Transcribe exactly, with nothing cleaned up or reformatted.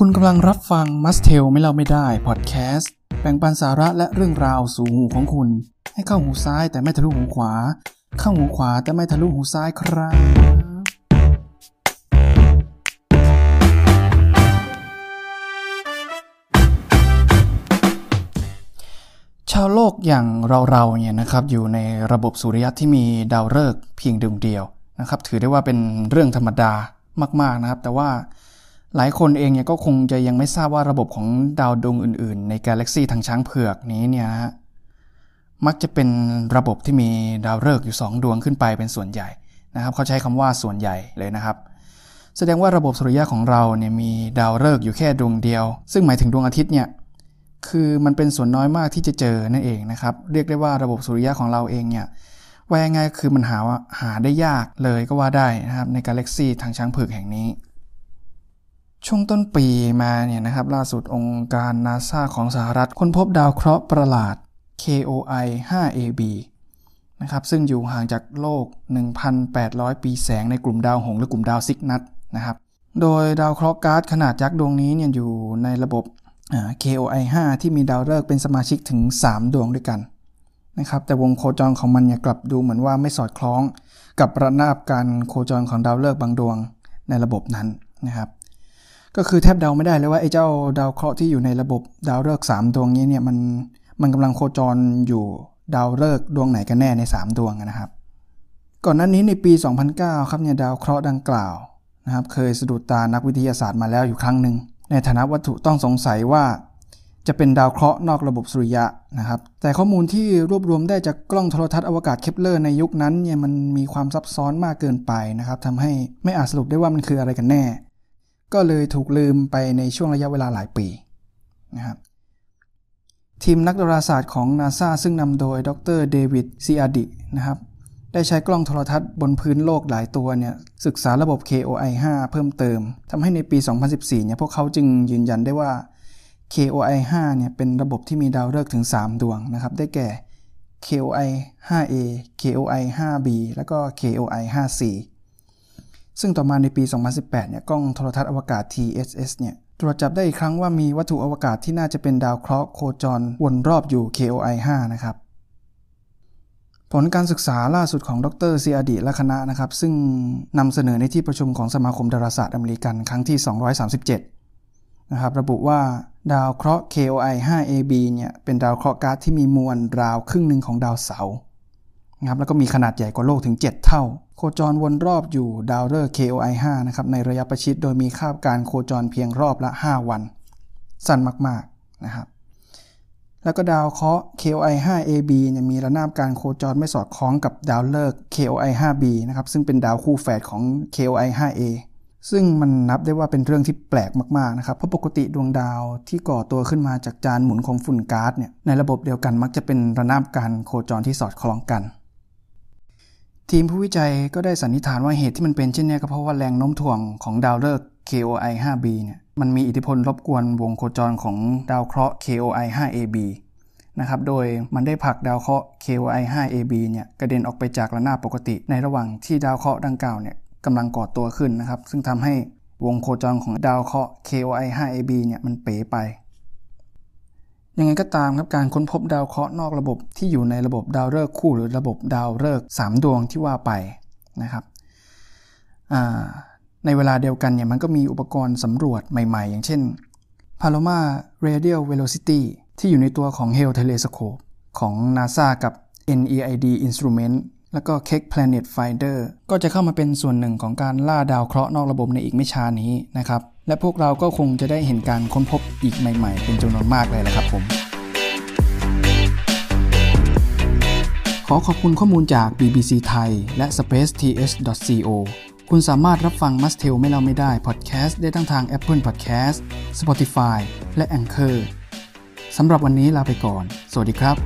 คุณกำลังรับฟัง Must Tell ไม่เล่าไม่ได้พอดแคสต์แบ่งปันสาระและเรื่องราวสู่หูของคุณให้เข้าหูซ้ายแต่ไม่ทะลุหูขวาเข้าหูขวาแต่ไม่ทะลุหูซ้ายครับชาวโลกอย่างเราๆเนี่ยนะครับอยู่ในระบบสุริยะที่มีดาวฤกษ์เพียงดวงเดียวนะครับถือได้ว่าเป็นเรื่องธรรมดามากๆนะครับแต่ว่าหลายคนเองเนี่ยก็คงจะยังไม่ทราบว่าระบบของดาวดวงอื่นๆในกาแล็กซีทางช้างเผือกนี้เนี่ยนะฮะมักจะเป็นระบบที่มีดาวฤกษ์อยู่สองดวงขึ้นไปเป็นส่วนใหญ่นะครับเขาใช้คำว่าส่วนใหญ่เลยนะครับแสดงว่าระบบสุริยะของเราเนี่ยมีดาวฤกษ์อยู่แค่ดวงเดียวซึ่งหมายถึงดวงอาทิตย์เนี่ยคือมันเป็นส่วนน้อยมากที่จะเจอนั่นเองนะครับเรียกได้ว่าระบบสุริยะของเราเองเนี่ยว่ายังไงคือมันหาหาได้ยากเลยก็ว่าได้นะครับในกาแล็กซีทางช้างเผือกแห่งนี้ช่วงต้นปีมาเนี่ยนะครับล่าสุดองค์การ NASA ของสหรัฐค้นพบดาวเคราะห์ประหลาด เค โอ ไอ ไฟว์ เอ บี นะครับซึ่งอยู่ห่างจากโลก หนึ่งพันแปดร้อย ปีแสงในกลุ่มดาวหงส์หรือกลุ่มดาวซิกนัสนะครับโดยดาวเคราะห์ก๊าซขนาดยักษ์ดวงนี้เนี่ยอยู่ในระบบ เค โอ ไอ ไฟว์ ที่มีดาวฤกษ์เป็นสมาชิกถึงสามดวงด้วยกันนะครับแต่วงโคจรของมันเนี่ยกลับดูเหมือนว่าไม่สอดคล้องกับระนาบการโคจรของดาวฤกษ์บางดวงในระบบนั้นนะครับก็คือแทบเดาไม่ได้เลยว่าไอ้เจ้าดาวเคราะห์ที่อยู่ในระบบดาวฤกษ์สามดวงนี้เนี่ยมันมันกำลังโคจรอยู่ดาวฤกษ์ดวงไหนกันแน่ในสามดวงนะครับก่อนหน้านี้ในปีสองพันเก้าครับเนี่ยดาวเคราะห์ดังกล่าวนะครับเคยสะดุดตานักวิทยาศาสตร์มาแล้วอยู่ครั้งนึงในฐานะวัตถุต้องสงสัยว่าจะเป็นดาวเคราะห์นอกระบบสุริยะนะครับแต่ข้อมูลที่รวบรวมได้จากกล้องโทรทัศน์อวกาศเคปเลอร์ในยุคนั้นเนี่ยมันมีความซับซ้อนมากเกินไปนะครับทำให้ไม่อาจสรุปได้ว่ามันคืออะไรกันแน่ก็เลยถูกลืมไปในช่วงระยะเวลาหลายปีนะครับทีมนักดาราศาสตร์ของ NASA ซึ่งนำโดยดร.เดวิดซีอาดินะครับได้ใช้กล้องโทรทัศน์บนพื้นโลกหลายตัวเนี่ยศึกษาระบบ เค โอ ไอ ไฟว์ เพิ่มเติมทำให้ในปี สองพันสิบสี่เนี่ยพวกเขาจึงยืนยันได้ว่า เค โอ ไอ ไฟว์ เนี่ยเป็นระบบที่มีดาวฤกษ์ถึงสามดวงนะครับได้แก่ เค โอ ไอ ไฟว์ เอ เค โอ ไอ ไฟว์ บี แล้วก็ เค โอ ไอ ไฟว์ ซีซึ่งต่อมาในปี สองพันสิบแปด เนี่ยกล้องโทรทัศน์อวกาศ ที เอส เอส เนี่ยตรวจจับได้อีกครั้งว่ามีวัตถุอวกาศที่น่าจะเป็นดาวเคราะห์โคจรวนรอบอยู่ เค โอ ไอ ไฟว์ นะครับผลการศึกษาล่าสุดของดร.ซีอาดิและคณะนะครับซึ่งนำเสนอในที่ประชุมของสมาคมดาราศาสตร์อเมริกันครั้งที่สองร้อยสามสิบเจ็ดนะครับระบุว่าดาวเคราะห์ เค โอ ไอ ไฟว์ เอ บี เนี่ยเป็นดาวเคราะห์ก๊าซที่มีมวลราวครึ่งนึงของดาวเสาร์นะครับแล้วก็มีขนาดใหญ่กว่าโลกถึงเจ็ดเท่าโคจรวนรอบอยู่ดาวฤกษ์ เค โอ ไอ ไฟว์ นะครับในระยะประชิดโดยมีคาบการโคจรเพียงรอบละห้าวันสั้นมากๆนะครับแล้วก็ดาวเคราะห์ เค โอ ไอ ไฟว์ เอ บี เนี่ยมีระนาบการโคจรไม่สอดคล้องกับดาวฤกษ์ เค โอ ไอ ไฟว์ บี นะครับซึ่งเป็นดาวคู่แฝดของ เค โอ ไอ ไฟว์ เอ ซึ่งมันนับได้ว่าเป็นเรื่องที่แปลกมากๆนะครับเพราะปกติดวงดาวที่ก่อตัวขึ้นมาจากจานหมุนของฝุ่นก๊าซเนี่ยในระบบเดียวกันมักจะเป็นระนาบการโคจรที่สอดคล้องกันทีมผู้วิจัยก็ได้สันนิษฐานว่าเหตุที่มันเป็นเช่นนี้ก็เพราะว่าแรงโน้มถ่วงของดาวฤกษ์ เค โอ ไอ ไฟว์ บี เนี่ยมันมีอิทธิพลรบกวนวงโคจรของดาวเคราะห์ เค โอ ไอ ไฟว์ เอ บี นะครับโดยมันได้ผลักดาวเคราะห์ เค โอ ไอ ไฟว์ เอ บี เนี่ยกระเด็นออกไปจากระนาบปกติในระหว่างที่ดาวเคราะห์ดังกล่าวเนี่ยกำลังก่อตัวขึ้นนะครับซึ่งทำให้วงโคจรของดาวเคราะห์ เค โอ ไอ ไฟว์ เอ บี เนี่ยมันเป๋ไปยังไงก็ตามครับการค้นพบดาวเคราะห์นอกระบบที่อยู่ในระบบดาวฤกษ์คู่หรือระบบดาวฤกษ์สามดวงที่ว่าไปนะครับในเวลาเดียวกันเนี่ยมันก็มีอุปกรณ์สำรวจใหม่ๆอย่างเช่น Palomar Radial Velocity ที่อยู่ในตัวของ Hale Telescope ของ NASA กับ เอ็น อี ไอ ดี Instrument แล้วก็ Keck Planet Finder ก็จะเข้ามาเป็นส่วนหนึ่งของการล่าดาวเคราะห์นอกระบบในอีกไม่ช้านี้นะครับและพวกเราก็คงจะได้เห็นการค้นพบอีกใหม่ๆเป็นจำนวนมากเลยนะครับผมขอขอบคุณข้อมูลจาก บี บี ซี ไทยและ สเปซ ที เอส ดอท ซี โอ คุณสามารถรับฟัง Must Tell ไม่เล่าไม่ได้ Podcast ได้ทั้งทาง Apple Podcast Spotify และ Anchor สำหรับวันนี้ลาไปก่อนสวัสดีครับ